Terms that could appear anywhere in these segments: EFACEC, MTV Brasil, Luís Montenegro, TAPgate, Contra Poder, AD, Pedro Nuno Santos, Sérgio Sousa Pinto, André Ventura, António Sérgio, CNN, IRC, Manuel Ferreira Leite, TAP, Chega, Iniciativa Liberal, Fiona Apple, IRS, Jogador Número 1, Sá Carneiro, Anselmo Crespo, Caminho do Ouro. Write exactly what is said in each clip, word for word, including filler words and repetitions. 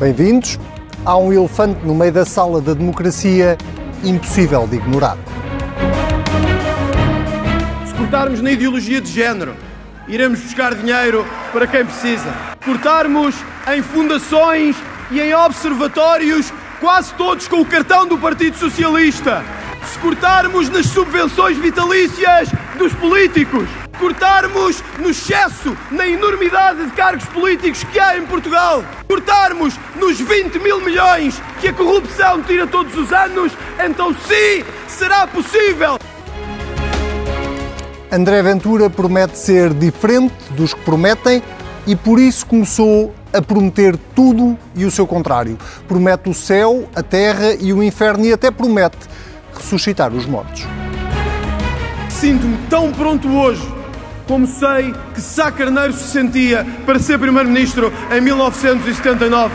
Bem-vindos. Há um elefante no meio da sala da democracia impossível de ignorar. Se cortarmos na ideologia de género, iremos buscar dinheiro para quem precisa. Cortarmos em fundações e em observatórios, quase todos com o cartão do Partido Socialista. Se cortarmos nas subvenções vitalícias dos políticos. Cortarmos no excesso, na enormidade de cargos políticos que há em Portugal. Cortarmos nos vinte mil milhões que a corrupção tira todos os anos. Então sim, será possível. André Ventura promete ser diferente dos que prometem e por isso começou a prometer tudo e o seu contrário. Promete o céu, a terra e o inferno e até promete ressuscitar os mortos. Sinto-me tão pronto hoje como sei que Sá Carneiro se sentia para ser primeiro-ministro em mil novecentos e setenta e nove.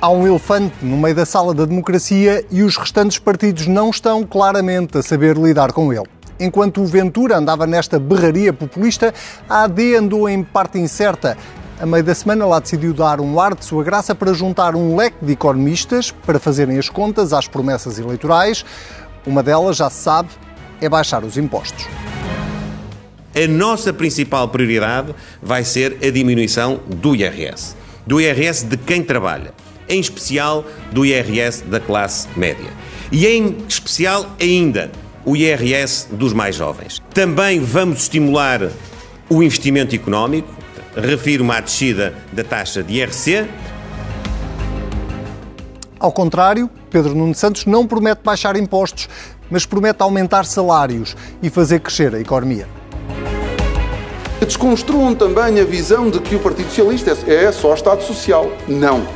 Há um elefante no meio da sala da democracia e os restantes partidos não estão claramente a saber lidar com ele. Enquanto o Ventura andava nesta berraria populista, a AD andou em parte incerta. A meio da semana lá decidiu dar um ar de sua graça para juntar um leque de economistas para fazerem as contas às promessas eleitorais. Uma delas, já se sabe, é baixar os impostos. A nossa principal prioridade vai ser a diminuição do I R S. Do I R S de quem trabalha, em especial do I R S da classe média. E em especial ainda o I R S dos mais jovens. Também vamos estimular o investimento económico. Refiro-me à descida da taxa de I R C. Ao contrário, Pedro Nuno Santos não promete baixar impostos, mas promete aumentar salários e fazer crescer a economia. Desconstruam também a visão de que o Partido Socialista é só Estado Social. Não.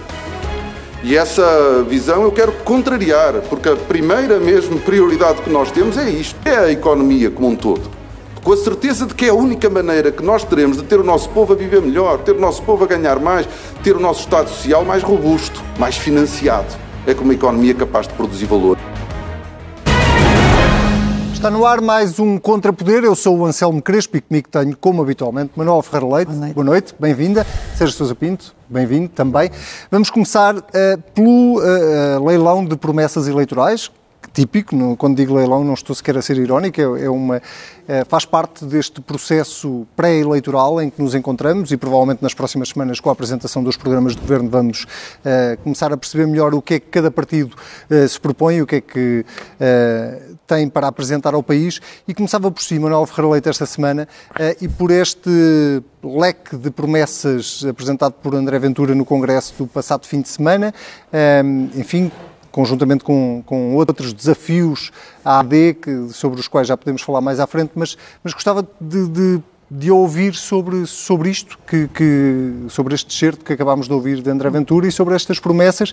E essa visão eu quero contrariar, porque a primeira mesmo prioridade que nós temos é isto, é a economia como um todo. Com a certeza de que é a única maneira que nós teremos de ter o nosso povo a viver melhor, ter o nosso povo a ganhar mais, ter o nosso Estado Social mais robusto, mais financiado. É com uma economia capaz de produzir valor. Está no ar mais um Contra Poder. Eu sou o Anselmo Crespo e comigo tenho, como habitualmente, Manuel Ferreira Leite. Boa noite. Boa noite, bem-vinda. Sérgio Sousa Pinto, bem-vindo também. Vamos começar uh, pelo uh, uh, leilão de promessas eleitorais. Típico, não, quando digo leilão não estou sequer a ser irónico, é, é uma, é, faz parte deste processo pré-eleitoral em que nos encontramos e provavelmente nas próximas semanas com a apresentação dos programas de governo vamos é, começar a perceber melhor o que é que cada partido é, se propõe, o que é que é, tem para apresentar ao país e começava por si, Manuel Ferreira Leite, esta semana é, e por este leque de promessas apresentado por André Ventura no Congresso do passado fim de semana, é, enfim, conjuntamente com, com outros desafios à AD, que, sobre os quais já podemos falar mais à frente, mas, mas gostava de, de, de ouvir sobre, sobre isto, que, que, sobre este certo que acabámos de ouvir de André Ventura e sobre estas promessas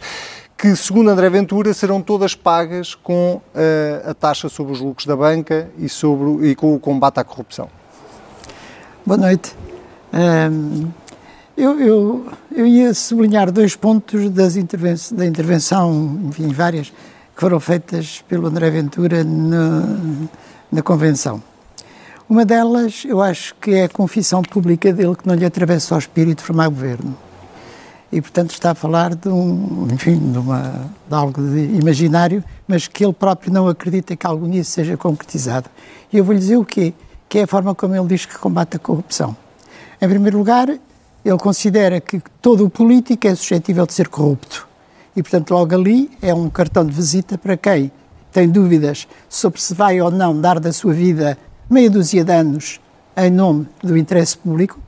que, segundo André Ventura, serão todas pagas com uh, a taxa sobre os lucros da banca e, sobre, e com o combate à corrupção. Boa noite. Um... Eu, eu, eu ia sublinhar dois pontos das interven- da intervenção, enfim, várias, que foram feitas pelo André Ventura no, na Convenção. Uma delas, eu acho que é a confissão pública dele que não lhe atravessa ao espírito formar governo. E, portanto, está a falar de um, enfim, de, uma, de algo de imaginário, mas que ele próprio não acredita que algum dia seja concretizado. E eu vou-lhe dizer o quê? Que é a forma como ele diz que combate a corrupção. Em primeiro lugar, ele considera que todo o político é suscetível de ser corrupto. E, portanto, logo ali é um cartão de visita para quem tem dúvidas sobre se vai ou não dar da sua vida meia dúzia de anos em nome do interesse público.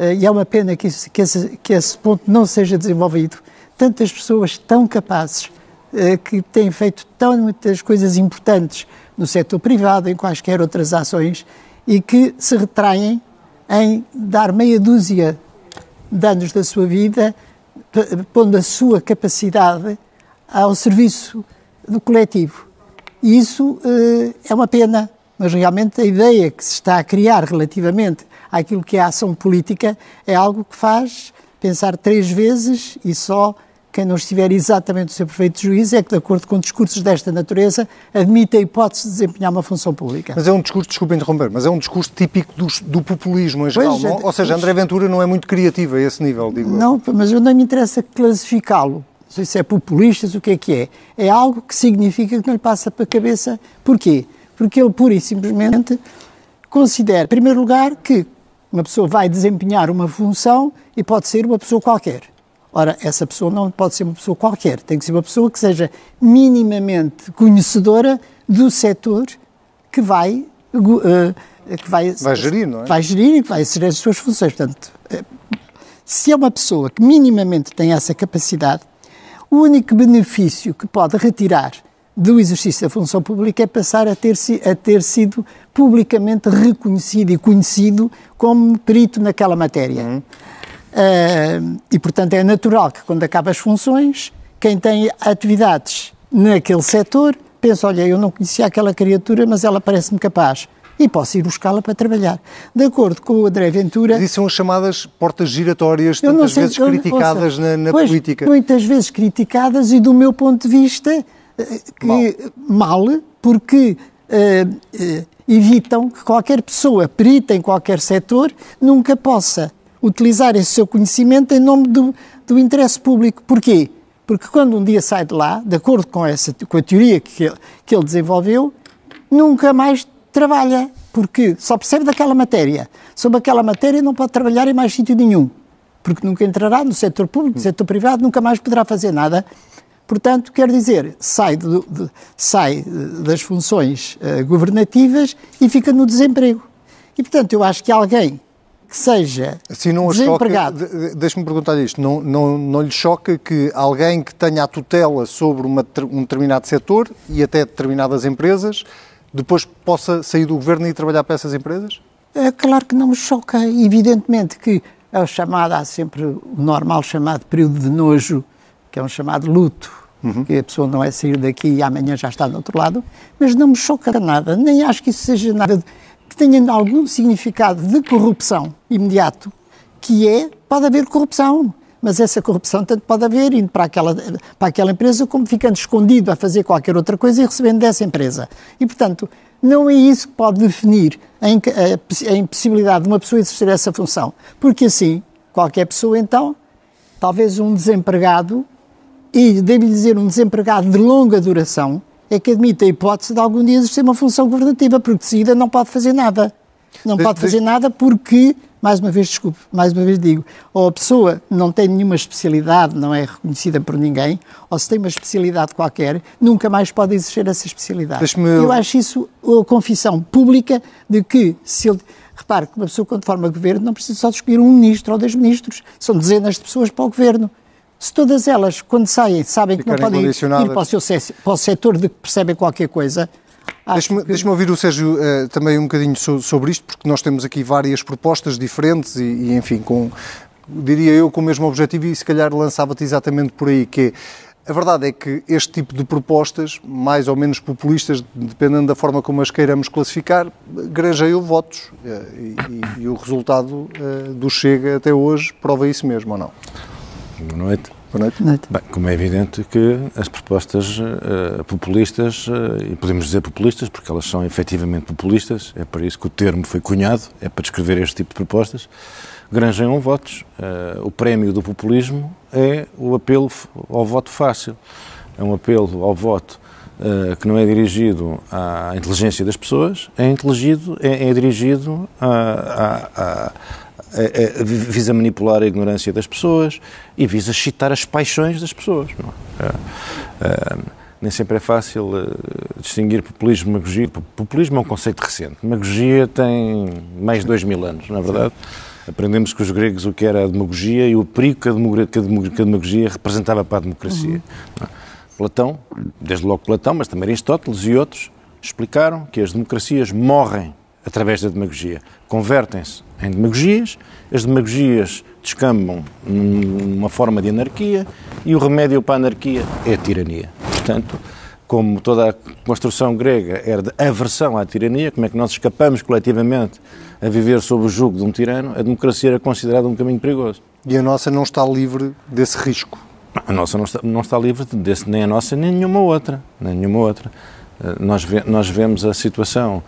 E é uma pena que, isso, que, esse, que esse ponto não seja desenvolvido. Tantas pessoas tão capazes, que têm feito tantas coisas importantes no setor privado, em quaisquer outras ações, e que se retraem em dar meia dúzia danos da sua vida, pondo a sua capacidade ao serviço do coletivo. E isso eh, é uma pena, mas realmente a ideia que se está a criar relativamente àquilo que é a ação política é algo que faz pensar três vezes e só Quem não estiver exatamente no seu perfeito juízo é que, de acordo com discursos desta natureza, admite a hipótese de desempenhar uma função pública. Mas é um discurso, desculpe interromper, mas é um discurso típico do, do populismo em geral. Pois, não, ou seja, André Ventura não é muito criativo a esse nível, digo não, eu. Não, mas eu não me interessa classificá-lo. Se isso é populista, o que é que é? É algo que significa que não lhe passa para a cabeça. Porquê? Porque ele, pura e simplesmente, considera, em primeiro lugar, que uma pessoa vai desempenhar uma função e pode ser uma pessoa qualquer. Ora, essa pessoa não pode ser uma pessoa qualquer, tem que ser uma pessoa que seja minimamente conhecedora do setor que vai, uh, que vai, vai gerir, não é? Vai gerir e que vai ser as suas funções. Portanto, se é uma pessoa que minimamente tem essa capacidade, o único benefício que pode retirar do exercício da função pública é passar a ter, a ter sido publicamente reconhecido e conhecido como perito naquela matéria. Uhum. Uh, e, portanto, é natural que, quando acaba as funções, quem tem atividades naquele setor pensa, olha, eu não conhecia aquela criatura, mas ela parece-me capaz e posso ir buscá-la para trabalhar. De acordo com o André Ventura... Mas isso são as chamadas portas giratórias, tantas sei, vezes eu, criticadas ouça, na, na pois, política. Muitas vezes criticadas e, do meu ponto de vista, que, mal, mal porque... Uh, uh, evitam que qualquer pessoa perita em qualquer setor nunca possa utilizar esse seu conhecimento em nome do, do interesse público. Porquê? Porque quando um dia sai de lá, de acordo com, essa, com a teoria que ele, que ele desenvolveu, nunca mais trabalha, porque só percebe daquela matéria. Sobre aquela matéria não pode trabalhar em mais sítio nenhum, porque nunca entrará no setor público, no setor privado, nunca mais poderá fazer nada. Portanto, quer dizer, sai, do, de, sai das funções uh, governativas e fica no desemprego. E, portanto, eu acho que alguém... que seja assim, não desempregado. Deixe-me perguntar isto, não, não, não lhe choca que alguém que tenha a tutela sobre uma, um determinado setor e até determinadas empresas, depois possa sair do governo e trabalhar para essas empresas? É, claro que não me choca. Evidentemente que é chamado, há sempre o normal chamado período de nojo, que é um chamado luto, uhum. que a pessoa não é sair daqui e amanhã já está do outro lado, mas não me choca nada, nem acho que isso seja nada... de, que tenham algum significado de corrupção imediato, que é, pode haver corrupção, mas essa corrupção tanto pode haver indo para aquela, para aquela empresa como ficando escondido a fazer qualquer outra coisa e recebendo dessa empresa. E, portanto, não é isso que pode definir a, a impossibilidade de uma pessoa exercer essa função, porque assim, qualquer pessoa, então, talvez um desempregado, e devo dizer um desempregado de longa duração, é que admite a hipótese de algum dia exercer uma função governativa, porque de seguida não pode fazer nada. Não de, pode fazer de... nada porque, mais uma vez, desculpe, mais uma vez digo, ou a pessoa não tem nenhuma especialidade, não é reconhecida por ninguém, ou se tem uma especialidade qualquer, nunca mais pode exercer essa especialidade. Deixe-me... Eu acho isso a confissão pública de que, se ele... repare, que uma pessoa quando forma governo não precisa só de escolher um ministro ou dois ministros, são dezenas de pessoas para o governo. Se todas elas, quando saem, sabem que não podem ir para o, seu, para o setor de que percebem qualquer coisa... Deixe-me que... deixe-me ouvir o Sérgio uh, também um bocadinho so, sobre isto, porque nós temos aqui várias propostas diferentes e, e enfim, com, diria eu, com o mesmo objetivo e se calhar lançava-te exatamente por aí, que é, a verdade é que este tipo de propostas, mais ou menos populistas, dependendo da forma como as queiramos classificar, granjeiam votos uh, e, e, e o resultado uh, do Chega até hoje prova isso mesmo, ou não? Boa noite. Boa noite. Boa noite. Bem, como é evidente que as propostas uh, populistas, uh, e podemos dizer populistas porque elas são efetivamente populistas, é para isso que o termo foi cunhado, é para descrever este tipo de propostas, granjeiam votos. Uh, o prémio do populismo é o apelo ao voto fácil, é um apelo ao voto uh, que não é dirigido à inteligência das pessoas, é, inteligido, é, é dirigido a... a, a É, é, visa manipular a ignorância das pessoas e visa excitar as paixões das pessoas. Não é? É, é, nem sempre é fácil é, distinguir populismo e demagogia. Populismo é um conceito recente. Demagogia tem mais de dois mil anos, não é verdade? Aprendemos com os gregos o que era a demagogia e o perigo que a demagogia, que a demagogia representava para a democracia. Não é? Platão, desde logo Platão, mas também Aristóteles e outros, explicaram que as democracias morrem através da demagogia. Convertem-se em demagogias, as demagogias descambam numa forma de anarquia e o remédio para a anarquia é a tirania. Portanto, como toda a construção grega era de aversão à tirania, como é que nós escapamos coletivamente a viver sob o jugo de um tirano, a democracia era considerada um caminho perigoso. E a nossa não está livre desse risco. A nossa não está, não está livre desse, nem a nossa, nem nenhuma outra, nem nenhuma outra. Nós, ve, nós vemos a situação,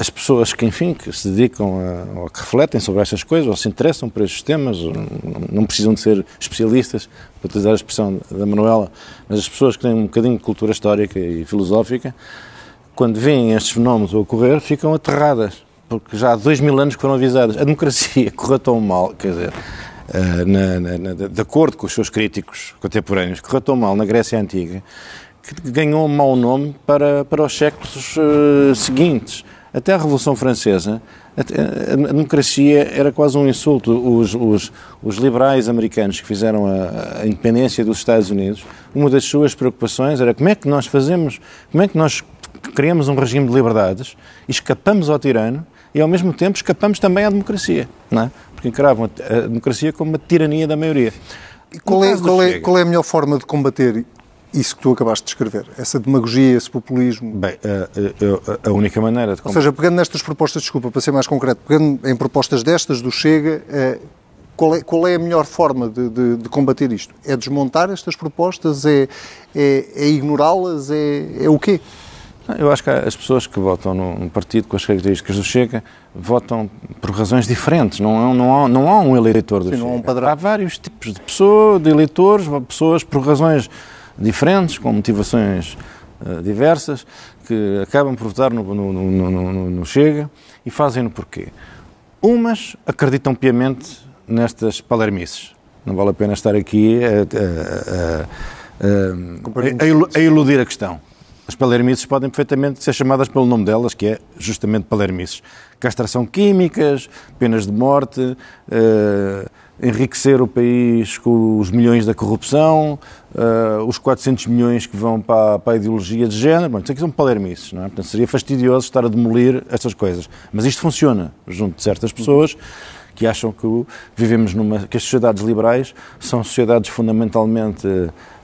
as pessoas que, enfim, que se dedicam, a, ou que refletem sobre estas coisas, ou se interessam por estes temas, não precisam de ser especialistas, para utilizar a expressão da Manuela, mas as pessoas que têm um bocadinho de cultura histórica e filosófica, quando veem estes fenómenos a ocorrer, ficam aterradas, porque já há dois mil anos que foram avisadas. A democracia correu tão mal, quer dizer... Na, na, na, de acordo com os seus críticos contemporâneos, correu tão mal na Grécia Antiga que ganhou um mau nome para, para os séculos uh, seguintes. Até a Revolução Francesa, a, a, a democracia era quase um insulto. Os, os, os liberais americanos que fizeram a, a independência dos Estados Unidos, uma das suas preocupações era como é que nós fazemos, como é que nós criamos um regime de liberdades, escapamos ao tirano e ao mesmo tempo escapamos também à democracia, não é? Porque encaravam a democracia como uma tirania da maioria. E qual é, qual, é, qual é a melhor forma de combater isso que tu acabaste de descrever? Essa demagogia, esse populismo? Bem, a, a, a única maneira de combater... Ou seja, pegando nestas propostas, desculpa, para ser mais concreto, pegando em propostas destas, do Chega, qual é, qual é a melhor forma de, de, de combater isto? É desmontar estas propostas? É, é, é ignorá-las? É, é o quê? Eu acho que as pessoas que votam num partido com as características do Chega votam por razões diferentes. Não, não, há, não há um eleitor do Sim, Chega. Não há um padrão. Há vários tipos de pessoas, de eleitores, pessoas por razões diferentes, com motivações uh, diversas, que acabam por votar no, no, no, no, no Chega e fazem-no porquê. Umas acreditam piamente nestas palermices. Não vale a pena estar aqui a, a, a, a, a iludir a questão. As palermices podem perfeitamente ser chamadas pelo nome delas, que é justamente palermices. Castração químicas, penas de morte, eh, enriquecer o país com os milhões da corrupção, eh, os quatrocentos milhões que vão para, para a ideologia de género. Bom, isso aqui são palermices, não é? Portanto, seria fastidioso estar a demolir estas coisas. Mas isto funciona junto de certas pessoas que acham que vivemos numa... que as sociedades liberais são sociedades fundamentalmente...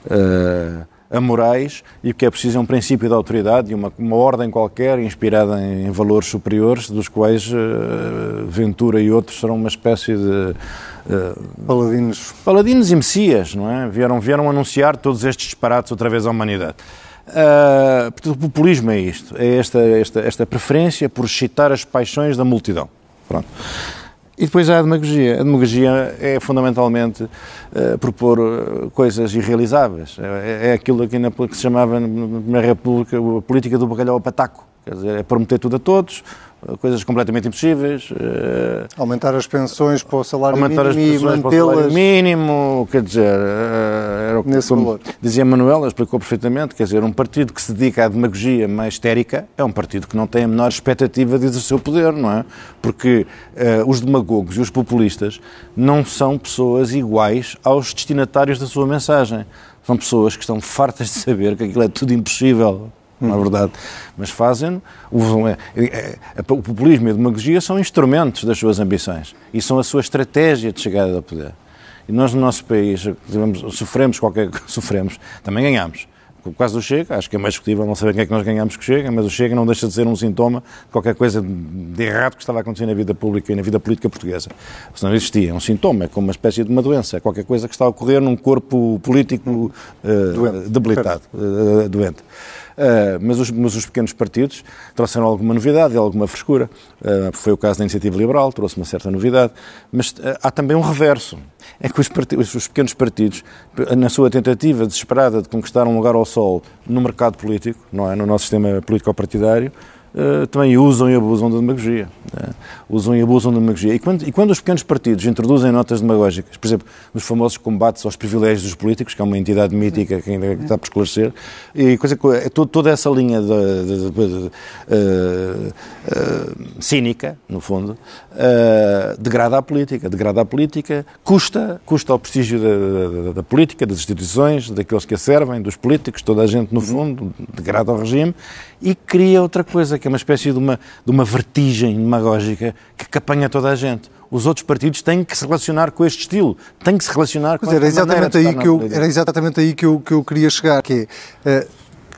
Eh, amorais, e o que é preciso é um princípio da autoridade e uma, uma ordem qualquer inspirada em, em valores superiores, dos quais uh, Ventura e outros serão uma espécie de... Uh, paladinos. Paladinos e messias, não é? Vieram, vieram anunciar todos estes disparates outra vez à humanidade. Uh, portanto, o populismo é isto, é esta, esta, esta preferência por excitar as paixões da multidão. Pronto. E depois há a demagogia. A demagogia é fundamentalmente uh, propor uh, coisas irrealizáveis. É, é aquilo que, na, que se chamava na Primeira República a política do bacalhau a pataco. Quer dizer, é prometer tudo a todos, uh, coisas completamente impossíveis. Uh, aumentar as pensões para o salário mínimo e mantê-las. mínimo, quer dizer, uh, era o que nesse valor. Dizia Manuela, explicou perfeitamente, quer dizer, um partido que se dedica à demagogia mais histérica é um partido que não tem a menor expectativa de exercer o poder, não é? Porque uh, os demagogos e os populistas não são pessoas iguais aos destinatários da sua mensagem. São pessoas que estão fartas de saber que aquilo é tudo impossível. Não é verdade, mas fazem-no. O populismo e a demagogia são instrumentos das suas ambições e são a sua estratégia de chegada ao poder. E nós no nosso país tivemos, sofremos qualquer coisa, sofremos, também ganhamos. Com o caso do Chega, acho que é mais discutível não saber quem é que nós ganhamos que Chega, mas o Chega não deixa de ser um sintoma de qualquer coisa de errado que estava a acontecer na vida pública e na vida política portuguesa. Se não existia, é um sintoma, é como uma espécie de uma doença, é qualquer coisa que está a ocorrer num corpo político uh, doente. debilitado, uh, doente. Uh, mas, os, mas os pequenos partidos trouxeram alguma novidade e alguma frescura. Uh, foi o caso da Iniciativa Liberal, trouxe uma certa novidade, mas uh, há também um reverso. É que os, partidos, os pequenos partidos, na sua tentativa desesperada de conquistar um lugar ao sol no mercado político, não é? No nosso sistema político-partidário, uh, também usam e abusam da demagogia. É? Usam e abusam da demagogia. E quando, e quando os pequenos partidos introduzem notas demagógicas, por exemplo, nos famosos combates aos privilégios dos políticos, que é uma entidade mítica que ainda está por esclarecer, e coisa, toda essa linha de, de, de, de, de, uh, uh, cínica, no fundo, uh, degrada a política. Degrada a política, custa, custa ao prestígio da, da, da política, das instituições, daqueles que a servem, dos políticos, toda a gente, no fundo, degrada o regime, e cria outra coisa, que é uma espécie de uma, de uma vertigem demagógica que, que apanha toda a gente. Os outros partidos têm que se relacionar com este estilo, têm que se relacionar com era exatamente aí que eu Era exatamente aí que eu, que eu queria chegar, que é, uh,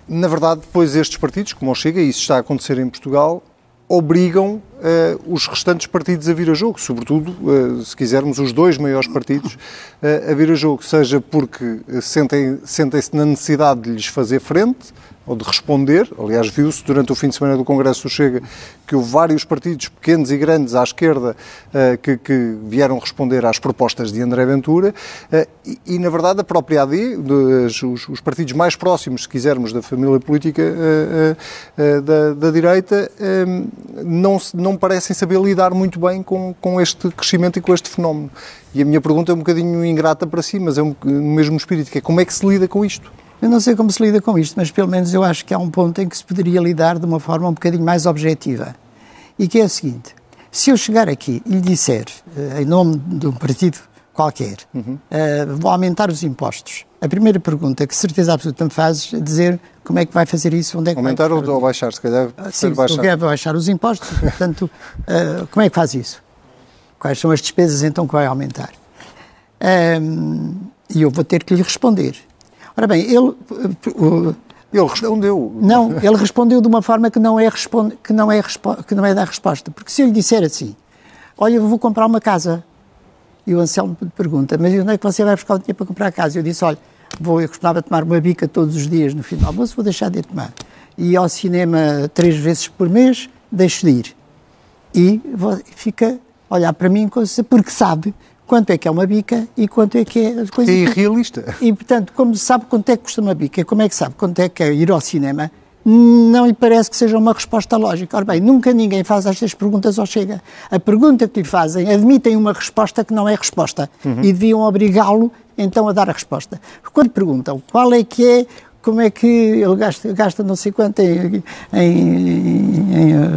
na verdade, depois estes partidos, como o Chega, e isso está a acontecer em Portugal, obrigam uh, os restantes partidos a vir a jogo, sobretudo, uh, se quisermos, os dois maiores partidos uh, a vir a jogo, seja porque sentem, sentem-se na necessidade de lhes fazer frente, ou de responder. Aliás, viu-se durante o fim de semana do Congresso do Chega que houve vários partidos, pequenos e grandes, à esquerda, que, que vieram responder às propostas de André Ventura e, e na verdade, a própria A D, os, os partidos mais próximos, se quisermos, da família política da, da direita, não, não parecem saber lidar muito bem com, com este crescimento e com este fenómeno. E a minha pergunta é um bocadinho ingrata para si, mas é um, no mesmo espírito, que é como é que se lida com isto? Eu não sei como se lida com isto, mas pelo menos eu acho que há um ponto em que se poderia lidar de uma forma um bocadinho mais objetiva. E que é o seguinte, se eu chegar aqui e lhe disser, em nome de um partido qualquer, uhum. uh, vou aumentar os impostos, a primeira pergunta que certeza absoluta me fazes é dizer como é que vai fazer isso, onde é que aumentar vai... Aumentar ou baixar, se calhar... Sim, baixar. Vai baixar os impostos, portanto, uh, como é que faz isso? Quais são as despesas então que vai aumentar? Um, e eu vou ter que lhe responder. Ora bem, ele... Uh, ele respondeu. Não, ele respondeu de uma forma que não, é responde, que, não é respo, que não é dar resposta. Porque se eu lhe disser assim, olha, eu vou comprar uma casa, e o Anselmo pergunta, mas onde é que você vai buscar o dinheiro para comprar a casa? Eu disse, olha, vou, eu costumava tomar uma bica todos os dias no fim do almoço, vou deixar de tomar. E ao cinema três vezes por mês, deixo de ir. E vou, fica a olhar para mim, porque sabe... Quanto é que é uma bica e quanto é que é... coisa é irrealista. E, portanto, como sabe quanto é que custa uma bica, como é que sabe quanto é que é ir ao cinema, não lhe parece que seja uma resposta lógica. Ora bem, nunca ninguém faz estas perguntas ao Chega. A pergunta que lhe fazem, admitem uma resposta que não é resposta. Uhum. E deviam obrigá-lo, então, a dar a resposta. Quando perguntam qual é que é... Como é que ele gasta, gasta não sei quanto em, em, em, em uh,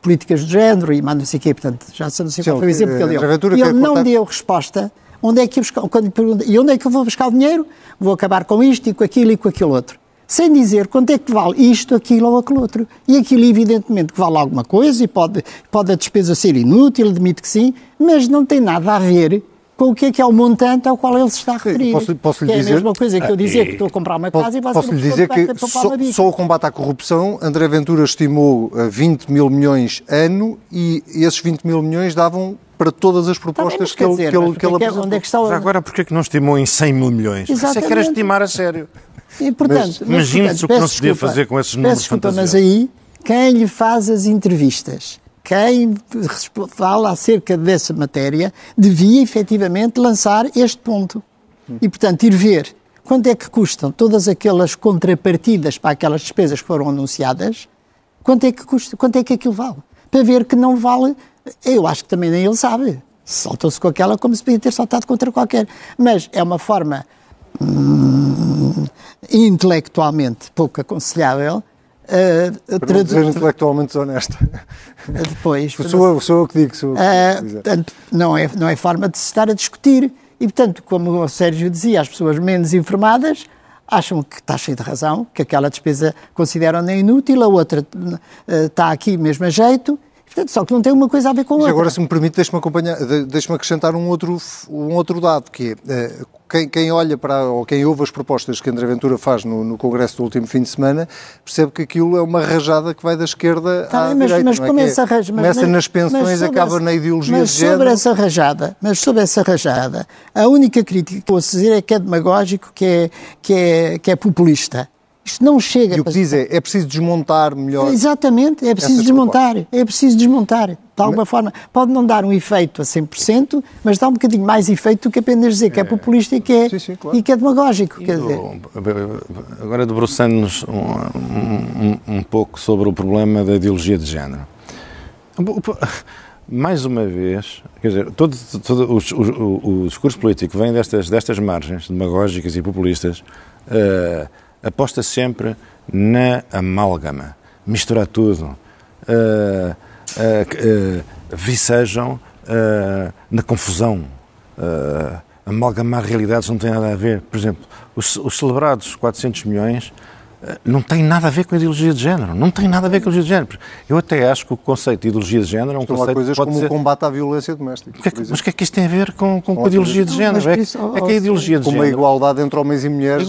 políticas de género e mais não sei o quê, portanto, já não sei qual foi o exemplo que ele deu. E ele não deu resposta. Onde é que buscar, quando pergunta, e onde é que eu vou buscar o dinheiro? Vou acabar com isto e com aquilo e com aquilo outro. Sem dizer quanto é que vale isto, aquilo ou aquilo outro. E aquilo, evidentemente, que vale alguma coisa e pode, pode a despesa ser inútil, admito que sim, mas não tem nada a ver... o que é que é o montante ao qual ele se está a referir. Posso, posso lhe é dizer... a mesma coisa que eu dizer que estou a comprar uma casa posso, e você posso lhe dizer que só, só o combate à corrupção, André Ventura estimou vinte mil milhões ano e esses vinte mil milhões davam para todas as propostas que ele, dizer, que ele, que ele que é, apresentou. Onde é que está o... Já agora, porquê que não estimou em cem mil milhões? Exatamente. Você quer estimar a sério. Imagina-se o que não se devia fazer com esses números fantásticos. Mas aí, quem lhe faz as entrevistas? Quem fala acerca dessa matéria devia, efetivamente, lançar este ponto. E, portanto, ir ver quanto é que custam todas aquelas contrapartidas para aquelas despesas que foram anunciadas, quanto é que custa, quanto é que aquilo vale. Para ver que não vale, eu acho que também nem ele sabe. Saltou-se com aquela como se podia ter saltado contra qualquer. Mas é uma forma hum, intelectualmente pouco aconselhável. Uh, para não dizer intelectualmente desonesta. Depois. Sou, sou eu que digo. Sou eu que digo. Uh, portanto, não é, não é forma de se estar a discutir. E, portanto, como o Sérgio dizia, as pessoas menos informadas acham que está cheio de razão, que aquela despesa consideram-na inútil, a outra uh, está aqui mesmo a jeito. Portanto, só que não tem uma coisa a ver com a outra. Agora, se me permite, deixe-me acompanhar, deixe-me acrescentar um outro, um outro dado, que é, quem, quem olha para, ou quem ouve as propostas que André Ventura faz no, no Congresso do último fim de semana, percebe que aquilo é uma rajada que vai da esquerda tá, à mas, direita. Mas, não é? Começa, é, começa nas pensões, acaba essa, na ideologia mas de sobre género. Essa rajada, mas sobre essa rajada, a única crítica que posso dizer é que é demagógico, que é, que é, que é populista. Isto não chega... E o que diz é, é preciso desmontar melhor... Exatamente, é preciso desmontar, propostas. é preciso desmontar, de alguma mas... forma. Pode não dar um efeito a cem por cento, mas dá um bocadinho mais efeito do que apenas dizer que é, é populista e que é, sim, sim, claro. E que é demagógico. E quer do... dizer. Agora debruçando-nos um, um, um pouco sobre o problema da ideologia de género. Mais uma vez, quer dizer, todo, todo o, o, o discurso político vem destas, destas margens demagógicas e populistas... Uh, aposta sempre na amálgama, misturar tudo, uh, uh, uh, vicejam uh, na confusão, uh, amalgamar realidades não tem nada a ver. Por exemplo, os, os celebrados quatrocentos milhões não tem nada a ver com a ideologia de género, não tem nada a ver com a ideologia de género. Eu até acho que o conceito de ideologia de género é um conceito... Há coisas como o combate à violência doméstica. Mas o que é que isto tem a ver com, com, com a ideologia de género? É que a ideologia de género... Como a igualdade entre homens e mulheres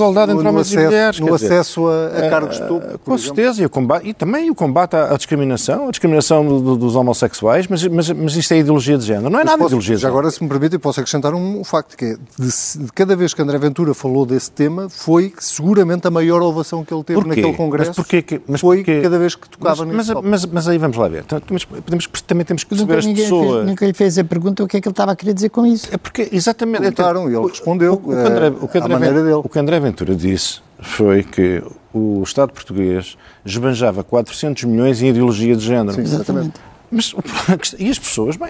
no acesso a cargos de topo. Com certeza, e, o combate, e também o combate à discriminação, a discriminação do, do, dos homossexuais, mas, mas, mas isto é ideologia de género, não é nada de ideologia de género. Agora, se me permite, eu posso acrescentar um, um facto, que é, de, de cada vez que André Ventura falou desse tema, foi seguramente a maior ovação que ele teve porquê? naquele congresso, mas porquê que, mas foi porquê? cada vez que tocava mas, nisso. Mas, mas, mas aí vamos lá ver, mas, podemos, também temos que perceber as pessoas... Fez, nunca lhe fez a pergunta o que é que ele estava a querer dizer com isso. É porque, exatamente... Perguntaram e ele respondeu o, o, o André, o André, à maneira dele. O que André Ventura disse foi que o Estado português esbanjava quatrocentos milhões em ideologia de género. Sim, exatamente. Mas, e as pessoas, bem,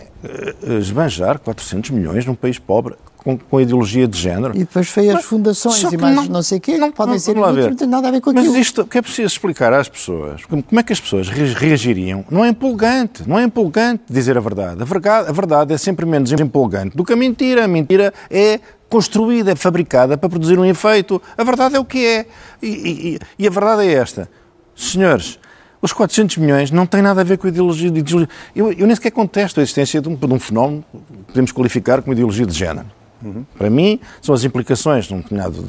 esbanjar quatrocentos milhões num país pobre... Com, com a ideologia de género. E depois foi as mas, fundações e mais não, não sei o quê, não, podem não, ser inúteis, não tem nada a ver com aquilo. Mas isto que é preciso explicar às pessoas, como, como é que as pessoas reagiriam, não é empolgante, não é empolgante dizer a verdade. A verdade, a verdade é sempre menos empolgante do que a mentira. A mentira é construída, é fabricada para produzir um efeito. A verdade é o que é. E, e, e a verdade é esta. Senhores, os quatrocentos milhões não têm nada a ver com a ideologia de género. Eu, eu nem sequer contesto a existência de um, de um fenómeno que podemos qualificar como ideologia de género. Uhum. Para mim, são as implicações de um determinado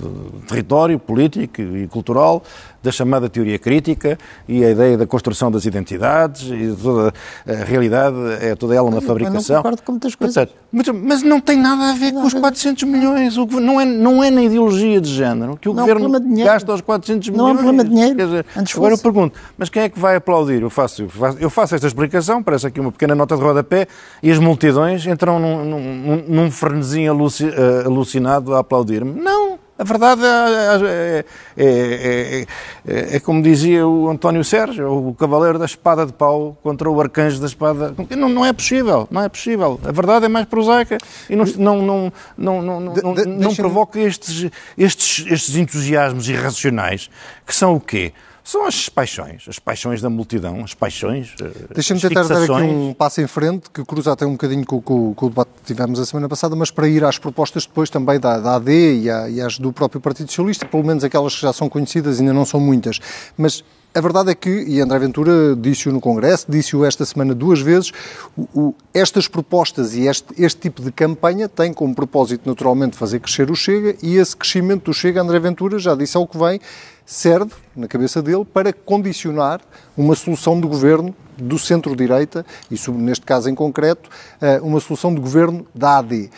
território político e cultural da chamada teoria crítica e a ideia da construção das identidades e toda a realidade, é toda ela uma mas, fabricação. Mas não concordo com muitas coisas. Mas, mas não tem nada a ver não, com os quatrocentos milhões. O, não, é, não é na ideologia de género que o governo gasta os quatrocentos milhões. Não é problema de dinheiro. Dizer, agora eu pergunto, mas quem é que vai aplaudir? Eu faço, eu faço, eu faço esta explicação, parece aqui uma pequena nota de rodapé, e as multidões entram num, num, num frenesim alucinante alucinado a aplaudir-me. Não, a verdade é, é, é, é, é como dizia o António Sérgio, o cavaleiro da espada de pau contra o arcanjo da espada. Não, não é possível, não é possível. A verdade é mais prosaica e não, não, não, não, não, não, não provoca estes, estes, estes entusiasmos irracionais, que são o quê? São as paixões, as paixões da multidão, as paixões, deixa-me tentar dar aqui um passo em frente, que cruza até um bocadinho com, com, com o debate que tivemos a semana passada, mas para ir às propostas depois também da, da A D e, à, e às do próprio Partido Socialista, pelo menos aquelas que já são conhecidas, ainda não são muitas, mas... A verdade é que, e André Ventura disse-o no Congresso, disse-o esta semana duas vezes, o, o, estas propostas e este, este tipo de campanha têm como propósito naturalmente fazer crescer o Chega, e esse crescimento do Chega, André Ventura já disse ao que vem, serve, na cabeça dele, para condicionar uma solução de governo do centro-direita, e neste caso em concreto, uma solução de governo da A D.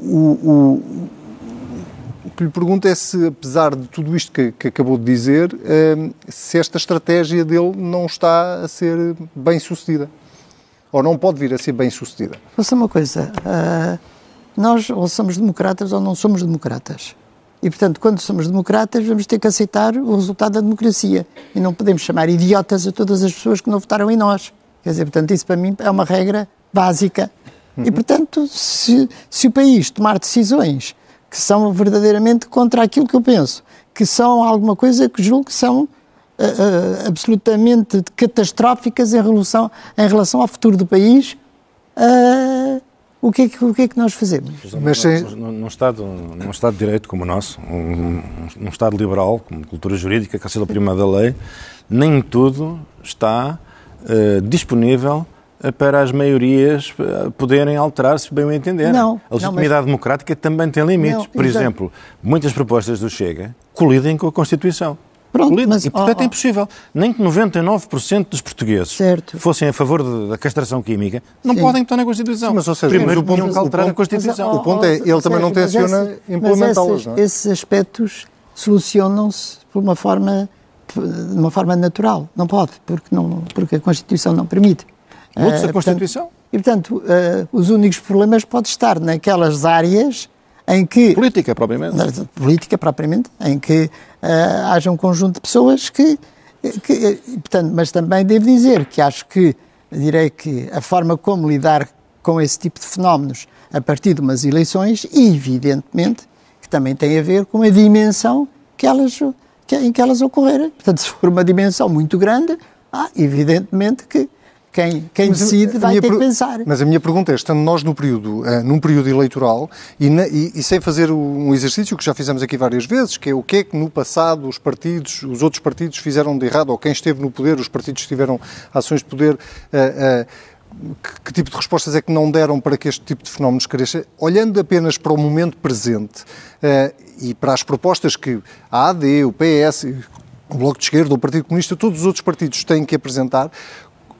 O... o O que lhe pergunto é se, apesar de tudo isto que, que acabou de dizer, se esta estratégia dele não está a ser bem-sucedida, ou não pode vir a ser bem-sucedida. Ouça uma coisa, nós ou somos democratas ou não somos democratas. E, portanto, quando somos democratas, vamos ter que aceitar o resultado da democracia. E não podemos chamar idiotas a todas as pessoas que não votaram em nós. Quer dizer, portanto, isso para mim é uma regra básica. Uhum. E, portanto, se, se o país tomar decisões que são verdadeiramente contra aquilo que eu penso, que são alguma coisa que julgo que são uh, uh, absolutamente catastróficas em relação, em relação ao futuro do país, uh, o, que é que, o que é que nós fazemos? Mas, Mas, num, num, estado, num Estado de Direito como o nosso, um, num Estado liberal, com cultura jurídica, que é a prima da lei, nem tudo está uh, disponível para as maiorias poderem alterar, se bem o entenderem. Não, a legitimidade não, mas... democrática também tem limites. Não, Por exato. exemplo, muitas propostas do Chega colidem com a Constituição. Pronto, colidem, mas, e, portanto, oh, oh. é impossível. Nem que noventa e nove por cento dos portugueses certo. fossem a favor de, da castração química, não Sim. podem estar na Constituição. Sim, mas, ou seja, Primeiro mas, o ponto que alterar a Constituição. Mas, oh, oh, o ponto é, ele também não tenciona implementá-los. Não é? Esses aspectos solucionam-se por uma forma, de uma forma natural. Não pode, porque, não, porque a Constituição não permite. Muda-se a Constituição. Uh, portanto, e, portanto, uh, os únicos problemas podem estar naquelas áreas em que... Política, propriamente. Na, política, propriamente, em que uh, haja um conjunto de pessoas que... que portanto, mas também devo dizer que acho que, direi que a forma como lidar com esse tipo de fenómenos a partir de umas eleições, evidentemente, que também tem a ver com a dimensão que elas, que, em que elas ocorreram. Portanto, se for uma dimensão muito grande, ah, evidentemente que... Quem, quem decide vai ter que pensar. Mas a minha pergunta é, estando nós no período, uh, num período eleitoral e, na, e, e sem fazer um exercício que já fizemos aqui várias vezes, que é o que é que no passado os partidos, os outros partidos fizeram de errado, ou quem esteve no poder, os partidos tiveram ações de poder, uh, uh, Que, que tipo de respostas é que não deram para que este tipo de fenómenos cresça? Olhando apenas para o momento presente uh, e para as propostas que a AD, o P S, o Bloco de Esquerda, o Partido Comunista, todos os outros partidos têm que apresentar,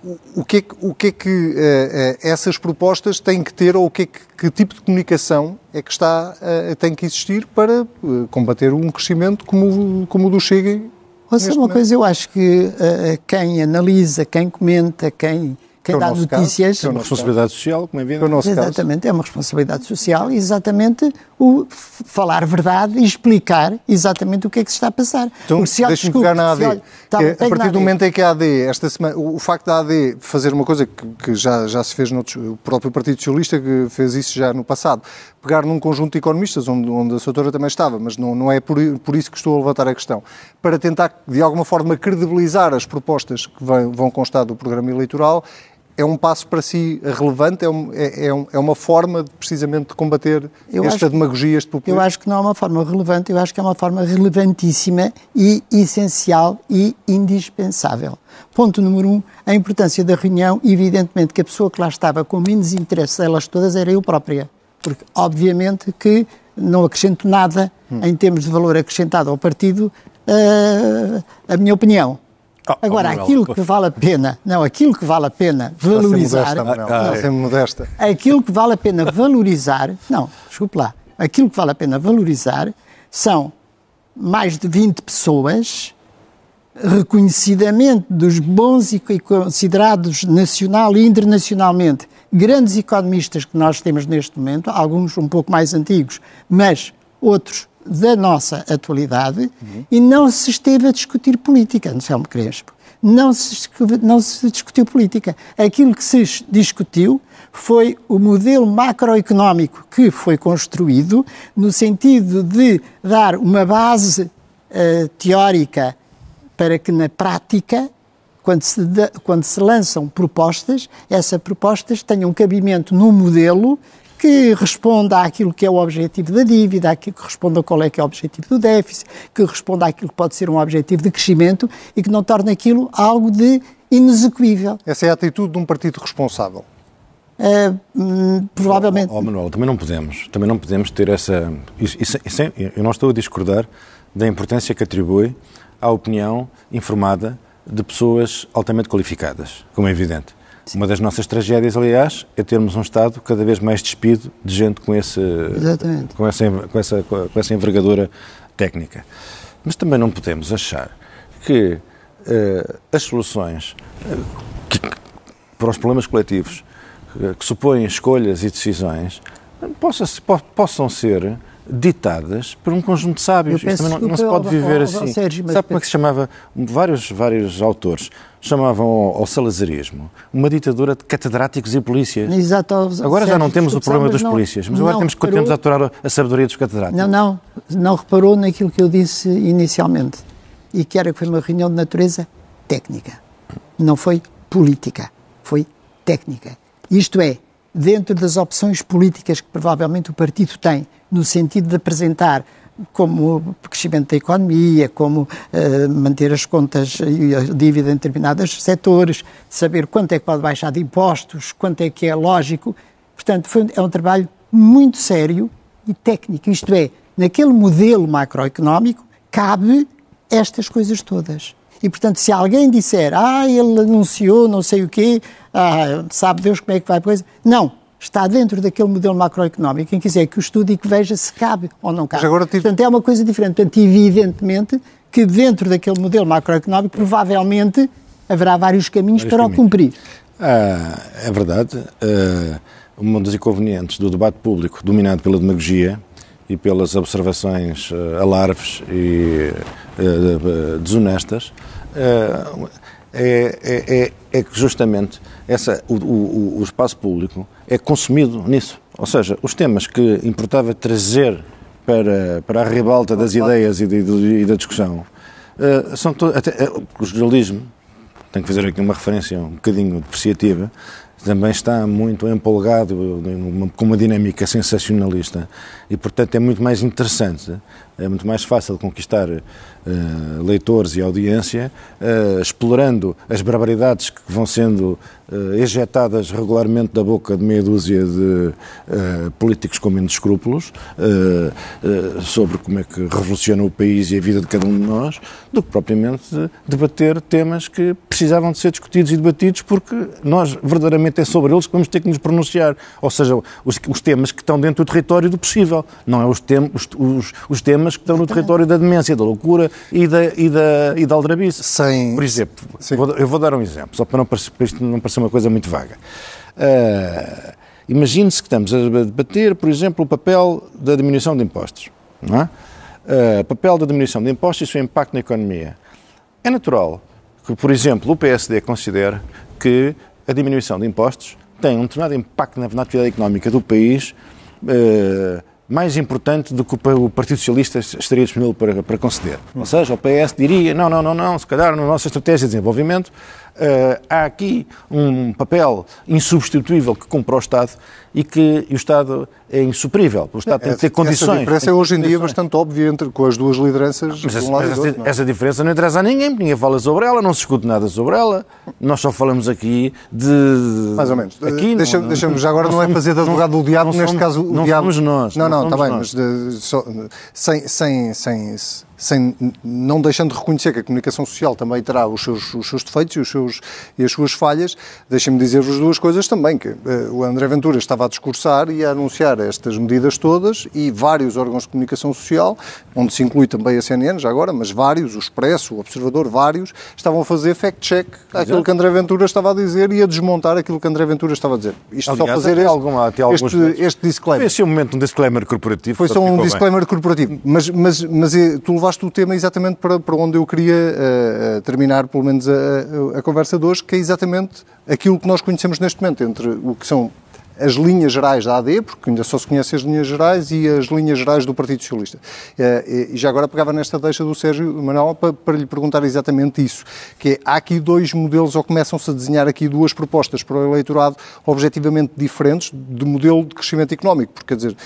o, o que é que, o que, é que uh, uh, essas propostas têm que ter, ou o que, é que, que tipo de comunicação é que está, uh, tem que existir para uh, combater um crescimento como, como o do Chega? Ou seja, uma momento. coisa, eu acho que uh, quem analisa, quem comenta, quem... Quem dá notícias... É uma responsabilidade social, como é bem. Exatamente, é uma responsabilidade social e exatamente o falar verdade e explicar exatamente o que é que se está a passar. Então, deixa-me pegar na A D. A partir do momento em que a AD, esta semana, o facto da AD fazer uma coisa que, que já, já se fez, noutros, o próprio Partido Socialista que fez isso já no passado, pegar num conjunto de economistas, onde, onde a Soutora também estava, mas não, não é por, por isso que estou a levantar a questão, para tentar, de alguma forma, credibilizar as propostas que vão, vão constar do programa eleitoral. É um passo para si relevante? É, um, é, é uma forma, de, precisamente, de combater eu esta acho, demagogia, este populismo? Eu acho que não é uma forma relevante, eu acho que é uma forma relevantíssima e essencial e indispensável. Ponto número um, a importância da reunião, evidentemente que a pessoa que lá estava com menos interesse delas todas era eu própria, porque, obviamente, que não acrescento nada hum. em termos de valor acrescentado ao partido, uh, a minha opinião. Agora, aquilo que vale a pena, não, aquilo que vale a pena valorizar... Está a ser modesta, Manuel. Não, está a ser modesta. Aquilo que vale a pena valorizar, não, desculpe lá, aquilo que vale a pena valorizar são mais de vinte pessoas reconhecidamente dos bons e considerados nacional e internacionalmente grandes economistas que nós temos neste momento, alguns um pouco mais antigos, mas outros da nossa atualidade, uhum. e não se esteve a discutir política, Anselmo Crespo. Não se, não se discutiu política. Aquilo que se discutiu foi o modelo macroeconómico que foi construído no sentido de dar uma base uh, teórica para que na prática, quando se, de, quando se lançam propostas, essas propostas tenham cabimento num modelo que responda àquilo que é o objetivo da dívida, àquilo que responda a qual é que é o objetivo do déficit, que responda àquilo que pode ser um objetivo de crescimento e que não torne aquilo algo de inexequível. Essa é a atitude de um partido responsável? Uh, hum, provavelmente. Oh, oh, Manuel, também não podemos, também não podemos ter essa... Isso, isso, isso é, eu não estou a discordar da importância que atribui à opinião informada de pessoas altamente qualificadas, como é evidente. Uma das nossas tragédias, aliás, é termos um Estado cada vez mais despido de gente com, esse, com, essa, com, essa, com essa envergadura técnica. Mas também não podemos achar que uh, as soluções uh, que, que, para os problemas coletivos uh, que supõem escolhas e decisões possa, po, possam ser ditadas por um conjunto de sábios. Isto também não, não se pode viver assim. Sérgio, mas... Sabe como é que se chamava? Vários, vários autores chamavam ao, ao salazarismo uma ditadura de catedráticos e polícias. Exato. Agora Sérgio, já não temos o problema dos não, polícias, mas agora temos que reparou... aturar a sabedoria dos catedráticos. Não, não. Não reparou naquilo que eu disse inicialmente. E que era que foi uma reunião de natureza técnica. Não foi política. Foi técnica. Isto é, dentro das opções políticas que provavelmente o partido tem, no sentido de apresentar como crescimento da economia, como uh, manter as contas e a dívida em determinados setores, saber quanto é que pode baixar de impostos, quanto é que é lógico. Portanto, foi, é um trabalho muito sério e técnico. Isto é, naquele modelo macroeconómico cabe estas coisas todas. E, portanto, se alguém disser, ah, ele anunciou não sei o quê, ah, sabe Deus como é que vai a coisa, não. Está dentro daquele modelo macroeconómico, quem quiser que o estude e que veja se cabe ou não cabe. Agora, tipo... Portanto, é uma coisa diferente. Portanto, evidentemente que dentro daquele modelo macroeconómico provavelmente haverá vários caminhos vários para caminhos. o cumprir. Ah, é verdade. Ah, um dos inconvenientes do debate público dominado pela demagogia e pelas observações ah, alarves e ah, desonestas ah, é, é, é, é que justamente essa, o, o, o espaço público é consumido nisso. Ou seja, os temas que importava trazer para, para a ribalta das ideias e, de, e da discussão uh, são todos, até, uh, o jornalismo, tenho que fazer aqui uma referência um bocadinho depreciativa, também está muito empolgado com uma dinâmica sensacionalista e, portanto, é muito mais interessante, é muito mais fácil conquistar uh, leitores e audiência uh, explorando as barbaridades que vão sendo uh, ejetadas regularmente da boca de meia dúzia de uh, políticos com menos escrúpulos uh, uh, sobre como é que revoluciona o país e a vida de cada um de nós, do que propriamente debater temas que precisavam de ser discutidos e debatidos porque nós verdadeiramente é sobre eles que vamos ter que nos pronunciar, ou seja, os, os temas que estão dentro do território do possível, não é os, tem, os, os, os temas que estão no território da demência, da loucura e da, e da, e da aldrabice. Sem... Por exemplo, vou, eu vou dar um exemplo, só para, não, para isto não parecer uma coisa muito vaga. Uh, Imagine-se que estamos a debater, por exemplo, o papel da diminuição de impostos, não é? O uh, papel da diminuição de impostos e o seu impacto na economia. É natural que, por exemplo, o P S D considere que a diminuição de impostos tem um determinado impacto na, na atividade económica do país eh, mais importante do que o, o Partido Socialista estaria disponível para, para conceder. Ou seja, o P S diria, não, não, não, não, se calhar na nossa estratégia de desenvolvimento eh, há aqui um papel insubstituível que cumpre ao Estado e que e o Estado é insuperível. O Estado tem de ter condições. Essa diferença é hoje em dia bastante óbvia entre, com as duas lideranças de um lado e do outro. Essa diferença não interessa a ninguém, ninguém fala sobre ela, não se escute nada sobre ela, nós só falamos aqui de... Mais ou menos. Aqui Deixa, não, deixamos, já agora não é fazer de advogado do diabo, neste caso o diabo... Não somos nós. Não, não, está bem, mas de, só, sem, sem, sem, sem... não deixando de reconhecer que a comunicação social também terá os seus, os seus defeitos e, os seus, e as suas falhas, deixem-me dizer-vos duas coisas também, que uh, o André Ventura estava a discursar e a anunciar estas medidas todas e vários órgãos de comunicação social, onde se inclui também a C N N já agora, mas vários, o Expresso, o Observador, vários, estavam a fazer fact-check àquilo que André Ventura estava a dizer e a desmontar aquilo que André Ventura estava a dizer. Isto Aliás, só fazer este, alguma, este, este disclaimer. Foi assim um momento um disclaimer corporativo. Foi só um disclaimer bem. corporativo, mas, mas, mas é, tu levaste o tema exatamente para, para onde eu queria uh, terminar pelo menos a, a, a conversa de hoje, que é exatamente aquilo que nós conhecemos neste momento, entre o que são as linhas gerais da A D, porque ainda só se conhece as linhas gerais e as linhas gerais do Partido Socialista. E já agora pegava nesta deixa do Sérgio Manuel para, para lhe perguntar exatamente isso, que é, há aqui dois modelos, ou começam-se a desenhar aqui duas propostas para o eleitorado objetivamente diferentes de modelo de crescimento económico, porque, quer dizer,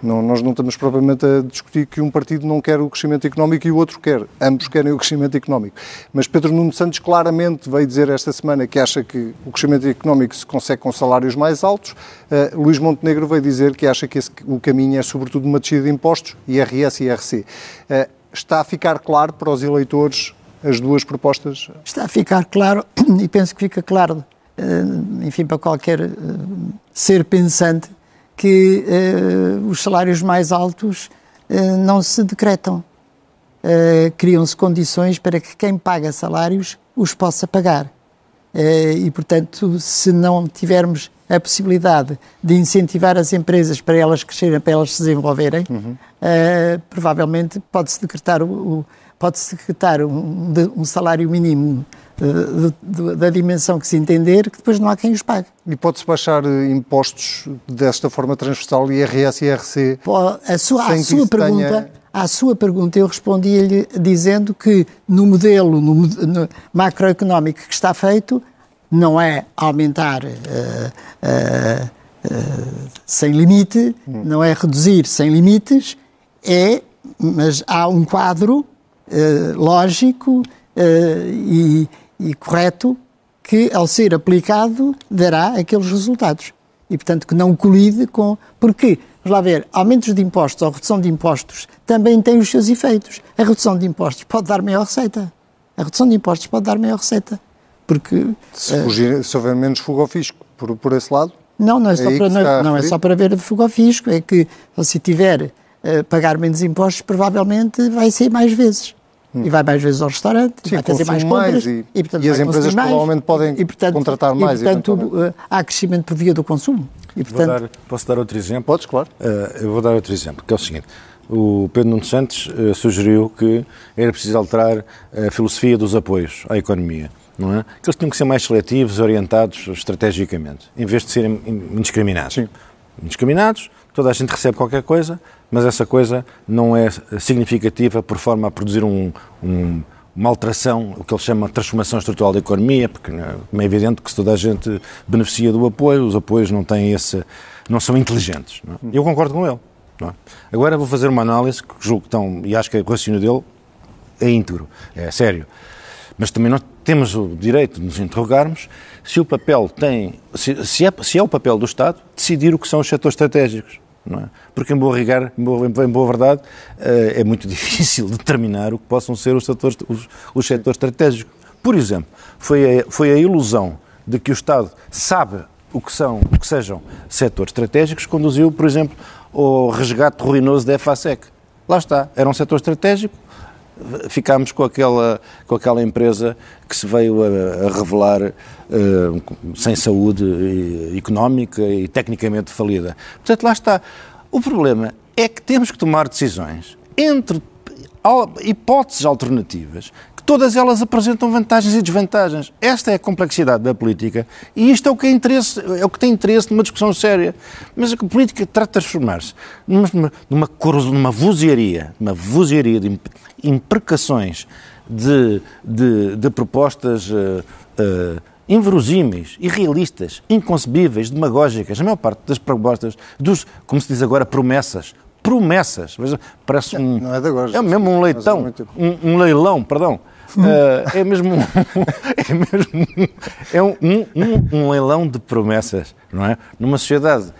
não, nós não estamos propriamente a discutir que um partido não quer o crescimento económico e o outro quer, ambos querem o crescimento económico. Mas Pedro Nuno Santos claramente veio dizer esta semana que acha que o crescimento económico se consegue com salários mais altos. Uh, Luís Montenegro veio dizer que acha que esse, o caminho é sobretudo uma descida de impostos, I R S e I R C. Uh, está a ficar claro para os eleitores as duas propostas? Está a ficar claro e penso que fica claro, uh, enfim, para qualquer uh, ser pensante, que uh, os salários mais altos uh, não se decretam. Uh, criam-se condições para que quem paga salários os possa pagar. Uh, e, portanto, se não tivermos a possibilidade de incentivar as empresas para elas crescerem, para elas se desenvolverem, uhum. uh, provavelmente pode-se decretar, o, o, pode-se decretar um, de, um salário mínimo uh, de, de, da dimensão que se entender, que depois não há quem os pague. E pode-se baixar impostos desta forma transversal, I R S e I R C? Pô, a sua, à, sua pergunta, tenha... à sua pergunta eu respondi-lhe dizendo que no modelo no, no macroeconómico que está feito, não é aumentar uh, uh, uh, sem limite, não é reduzir sem limites, é, mas há um quadro uh, lógico uh, e, e correto que, ao ser aplicado, dará aqueles resultados. E, portanto, que não colide com... Porque, vamos lá ver, aumentos de impostos ou redução de impostos também têm os seus efeitos. A redução de impostos pode dar maior receita. A redução de impostos pode dar maior receita. Porque, se, fugir, se houver menos fuga ao fisco, por, por esse lado? Não, não é só, é para, não, não é só para ver fuga ao fisco, é que se tiver uh, pagar menos impostos, provavelmente vai ser mais vezes. Hum. E vai mais vezes ao restaurante, sim, vai fazer mais compras. Mais e, e, portanto, e as empresas mais, provavelmente podem e, portanto, contratar mais. E, portanto, uh, há crescimento por via do consumo. E, portanto, vou dar, posso dar outro exemplo? Podes, claro. Uh, eu vou dar outro exemplo, que é o seguinte. O Pedro Nuno Santos uh, sugeriu que era preciso alterar a filosofia dos apoios à economia. Não é? Que eles tinham que ser mais seletivos, orientados estrategicamente, em vez de serem indiscriminados. Sim. Indiscriminados, toda a gente recebe qualquer coisa, mas essa coisa não é significativa por forma a produzir um, um, uma alteração, o que ele chama de transformação estrutural da economia, porque é evidente que toda a gente beneficia do apoio, os apoios não têm esse, não são inteligentes. Não é? Eu concordo com ele. Não é? Agora vou fazer uma análise que julgo que estão, e acho que o raciocínio dele é íntegro, é sério. Mas também nós temos o direito de nos interrogarmos se o papel tem, se, se, é, se é o papel do Estado decidir o que são os setores estratégicos. Não é? Porque em boa, rigar, em, boa, em boa verdade é muito difícil determinar o que possam ser os setores, os, os setores estratégicos. Por exemplo, foi a, foi a ilusão de que o Estado sabe o que, são, o que sejam setores estratégicos, conduziu, por exemplo, ao resgate ruinoso da EFACEC. Lá está, era um setor estratégico, ficámos com aquela, com aquela empresa que se veio a, a revelar uh, sem saúde e, económica e tecnicamente falida. Portanto, lá está. O problema é que temos que tomar decisões entre hipóteses alternativas, que todas elas apresentam vantagens e desvantagens. Esta é a complexidade da política e isto é o que, é interesse, é o que tem interesse numa discussão séria. Mas a política trata de transformar-se numa, numa, numa vozearia, uma vozearia de imprecações de, de, de propostas uh, uh, inverosímeis, irrealistas, inconcebíveis, demagógicas. A maior parte das propostas, dos, como se diz agora, promessas, promessas, veja, parece um... Não é de agora. É mesmo um leitão, um, um leilão, perdão. Hum. Uh, é mesmo, um, é, mesmo é um, um, um leilão de promessas, não é? Numa sociedade,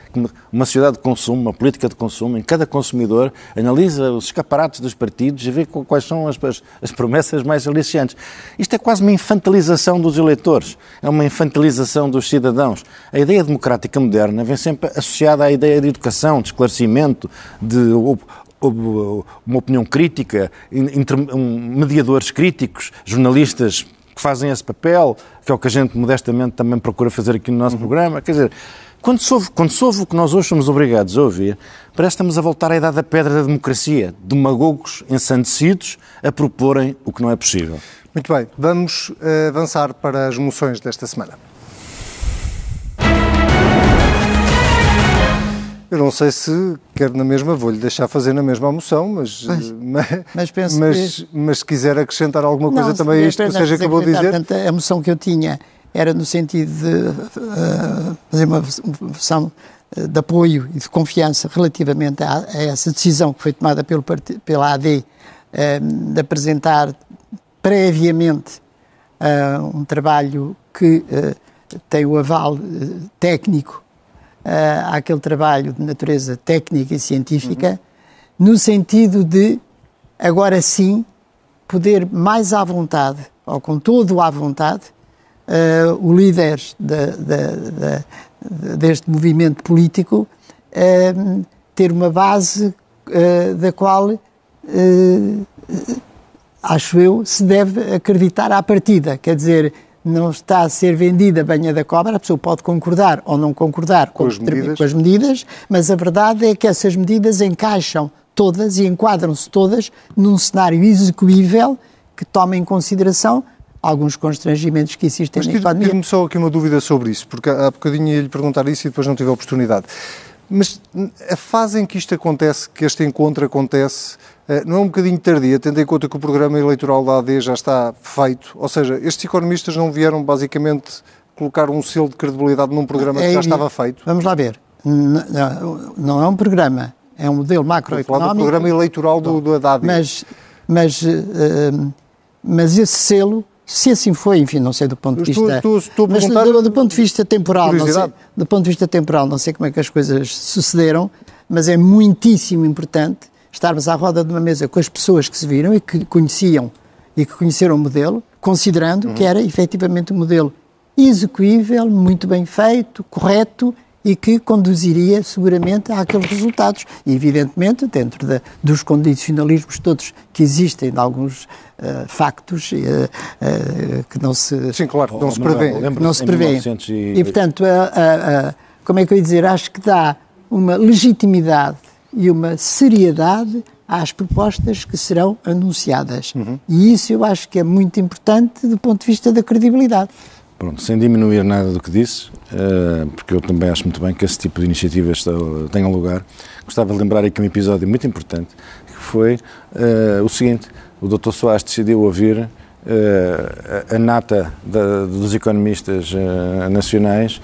uma sociedade de consumo, uma política de consumo, em cada consumidor analisa os escaparates dos partidos e vê quais são as, as promessas mais aliciantes. Isto é quase uma infantilização dos eleitores, é uma infantilização dos cidadãos. A ideia democrática moderna vem sempre associada à ideia de educação, de esclarecimento, de... uma opinião crítica, entre mediadores críticos, jornalistas que fazem esse papel, que é o que a gente modestamente também procura fazer aqui no nosso uhum. programa. Quer dizer, quando se ouve, quando se ouve o que nós hoje somos obrigados a ouvir, parece que estamos a voltar à idade da pedra da democracia, demagogos ensandecidos a proporem o que não é possível. Muito bem, vamos avançar para as moções desta semana. Eu não sei se quero na mesma, vou-lhe deixar fazer na mesma moção, mas, mas, mas, penso mas, que... mas se quiser acrescentar alguma não, coisa também a isto que o Sérgio acabou de dizer. Portanto, a moção que eu tinha era no sentido de uh, fazer uma moção de apoio e de confiança relativamente a, a essa decisão que foi tomada pelo part... pela A D um, de apresentar previamente uh, um trabalho que uh, tem o aval uh, técnico Uh, àquele trabalho de natureza técnica e científica, uhum. no sentido de, agora sim, poder mais à vontade, ou com todo à vontade, uh, o líder de, de, de, deste movimento político uh, ter uma base uh, da qual, uh, acho eu, se deve acreditar à partida, quer dizer... não está a ser vendida a banha da cobra, a pessoa pode concordar ou não concordar com, com, as medidas. com as medidas, mas a verdade é que essas medidas encaixam todas e enquadram-se todas num cenário execuível que toma em consideração alguns constrangimentos que existem na economia. Mas tire-me só aqui uma dúvida sobre isso, porque há bocadinho ia-lhe perguntar isso e depois não tive a oportunidade. Mas a fase em que isto acontece, que este encontro acontece, não é um bocadinho tardia, tendo em conta que o programa eleitoral da A D já está feito? Ou seja, estes economistas não vieram basicamente colocar um selo de credibilidade num programa que já estava feito? Vamos lá ver. Não, não é um programa, é um modelo macroeconómico. Estou a falar do programa eleitoral do, do, da A D. Mas, mas, mas esse selo... Se assim foi, enfim, não sei do ponto de vista... Estou, estou, estou mas do, do ponto de vista temporal, não sei, do ponto de vista temporal, não sei como é que as coisas sucederam, mas é muitíssimo importante estarmos à roda de uma mesa com as pessoas que se viram e que conheciam e que conheceram o modelo, considerando uhum. que era efetivamente um modelo execuível, muito bem feito, correto e que conduziria seguramente àqueles resultados. E, evidentemente, dentro de, dos condicionalismos todos que existem de alguns uh, factos uh, uh, que não se... Sim, claro, não se prevêem. Não se prevêem. E... e, portanto, a, a, a, como é que eu ia dizer? Acho que dá uma legitimidade e uma seriedade às propostas que serão anunciadas. Uhum. E isso eu acho que é muito importante do ponto de vista da credibilidade. Pronto, sem diminuir nada do que disse, porque eu também acho muito bem que esse tipo de iniciativas tenham lugar, gostava de lembrar aqui um episódio muito importante, que foi uh, o seguinte: o doutor Soares decidiu ouvir a nata da, dos economistas nacionais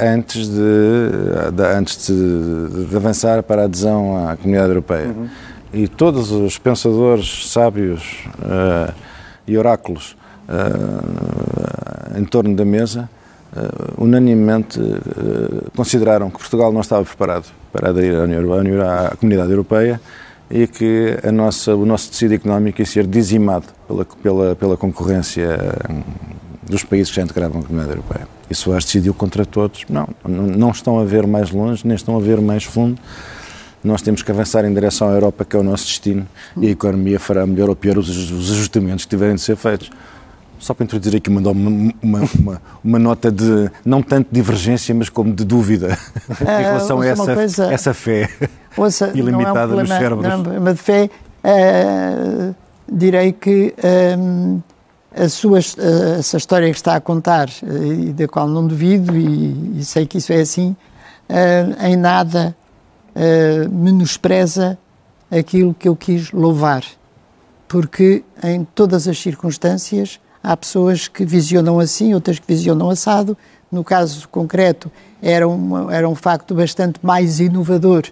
antes de, de, antes de, de avançar para a adesão à Comunidade Europeia. Uhum. E todos os pensadores sábios uh, e oráculos uh, em torno da mesa uh, unanimemente uh, consideraram que Portugal não estava preparado para aderir à União Europeia, à Comunidade Europeia, e que a nossa, o nosso tecido económico ia ser dizimado pela, pela, pela concorrência dos países que já integravam a Comunidade Europeia. E Soares decidiu contra todos. Não, não estão a ver mais longe, nem estão a ver mais fundo. Nós temos que avançar em direção à Europa, que é o nosso destino, e a economia fará melhor ou pior os, os ajustamentos que tiverem de ser feitos. Só para introduzir aqui uma, uma, uma, uma nota de, não tanto de divergência, mas como de dúvida uh, em relação a essa, coisa, essa fé ouça, ilimitada não é um problema, nos cérebros. Não é um problema de fé, uh, direi que um, a sua, uh, essa história que está a contar, uh, e da qual não duvido, e, e sei que isso é assim, uh, em nada uh, menospreza aquilo que eu quis louvar, porque em todas as circunstâncias há pessoas que visionam assim, outras que visionam assado. No caso concreto, era, uma, era um facto bastante mais inovador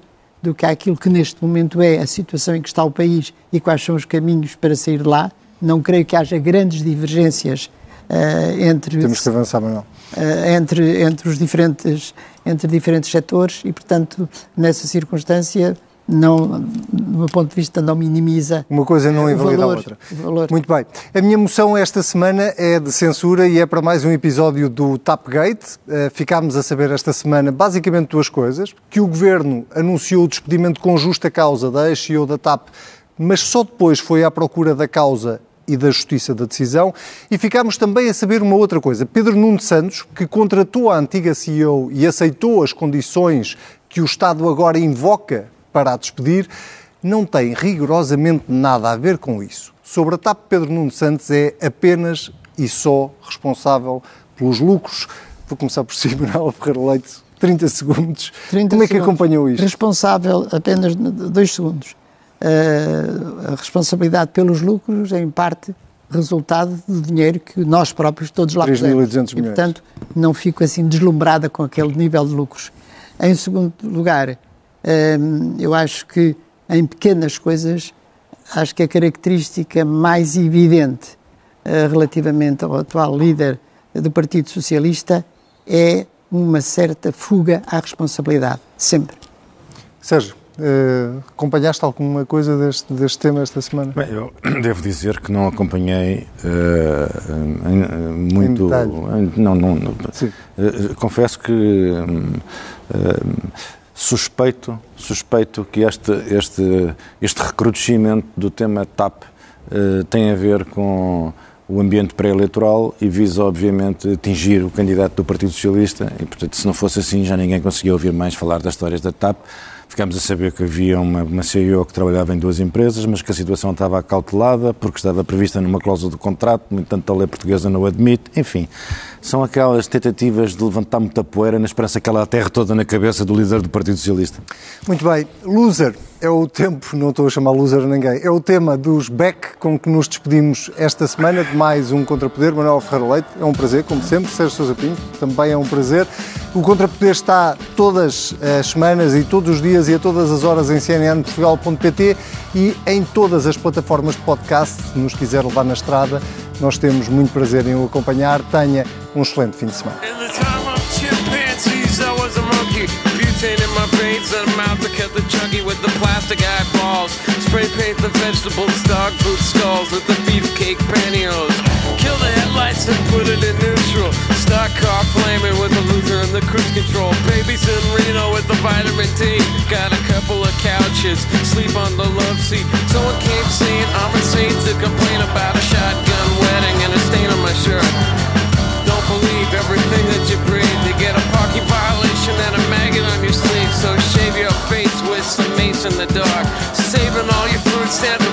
do que aquilo que neste momento é a situação em que está o país e quais são os caminhos para sair de lá. Não creio que haja grandes divergências uh, entre, Temos que avançar, Manuel. Uh, entre, entre os diferentes, entre diferentes setores e, portanto, nessa circunstância, não, do meu ponto de vista, não minimiza. Uma coisa não invalida valor, a outra. Valor. Muito bem. A minha moção esta semana é de censura e é para mais um episódio do TAPgate. Uh, ficámos a saber esta semana basicamente duas coisas: que o Governo anunciou o despedimento com justa causa da ex-C E O da TAP, mas só depois foi à procura da causa e da justiça da decisão, e ficámos também a saber uma outra coisa. Pedro Nuno Santos, que contratou a antiga C E O e aceitou as condições que o Estado agora invoca para a despedir, não tem rigorosamente nada a ver com isso. Sobre a TAP, Pedro Nuno Santos é apenas e só responsável pelos lucros. Vou começar por si, Manuel Ferreira Leite, trinta segundos. trinta Como é que acompanhou isto? Responsável apenas dois segundos. Uh, a responsabilidade pelos lucros é, em parte, resultado do dinheiro que nós próprios todos lá pusemos. três mil e duzentos milhões. E, portanto, não fico assim deslumbrada com aquele nível de lucros. Em segundo lugar, eu acho que em pequenas coisas, acho que a característica mais evidente uh, relativamente ao atual líder do Partido Socialista é uma certa fuga à responsabilidade, sempre. Sérgio, uh, acompanhaste alguma coisa deste, deste tema esta semana? Bem, eu devo dizer que não acompanhei uh, em, muito... Em detalhe. Não, não, não. Sim. Uh, confesso que... Uh, Suspeito, suspeito que este, este, este recrudescimento do tema TAP eh, tem a ver com o ambiente pré-eleitoral e visa, obviamente, atingir o candidato do Partido Socialista e, portanto, se não fosse assim, já ninguém conseguia ouvir mais falar das histórias da TAP. Ficámos a saber que havia uma, uma C E O que trabalhava em duas empresas, mas que a situação estava acautelada porque estava prevista numa cláusula de contrato, no entanto a lei portuguesa não admite, enfim. São aquelas tentativas de levantar muita poeira na esperança que ela aterre toda na cabeça do líder do Partido Socialista. Muito bem. Loser é o tempo, não estou a chamar loser a ninguém, é o tema dos back com que nos despedimos esta semana de mais um Contra Poder. Manuel Ferreira Leite, é um prazer, como sempre. Sérgio Sousa Pinto, também é um prazer. O Contra Poder está todas as semanas e todos os dias e a todas as horas em c n n portugal ponto p t e em todas as plataformas de podcast. Se nos quiser levar na estrada, nós temos muito prazer em o acompanhar. Tenha um excelente fim de semana. Stock car flaming with a loser in the cruise control. Babies in Reno with the vitamin D. Got a couple of couches, sleep on the love seat. Someone came saying I'm insane to complain about a shotgun wedding and a stain on my shirt. Don't believe everything that you breathe. You get a parking violation and a maggot on your sleeve. So shave your face with some mace in the dark. Saving all your food stamps.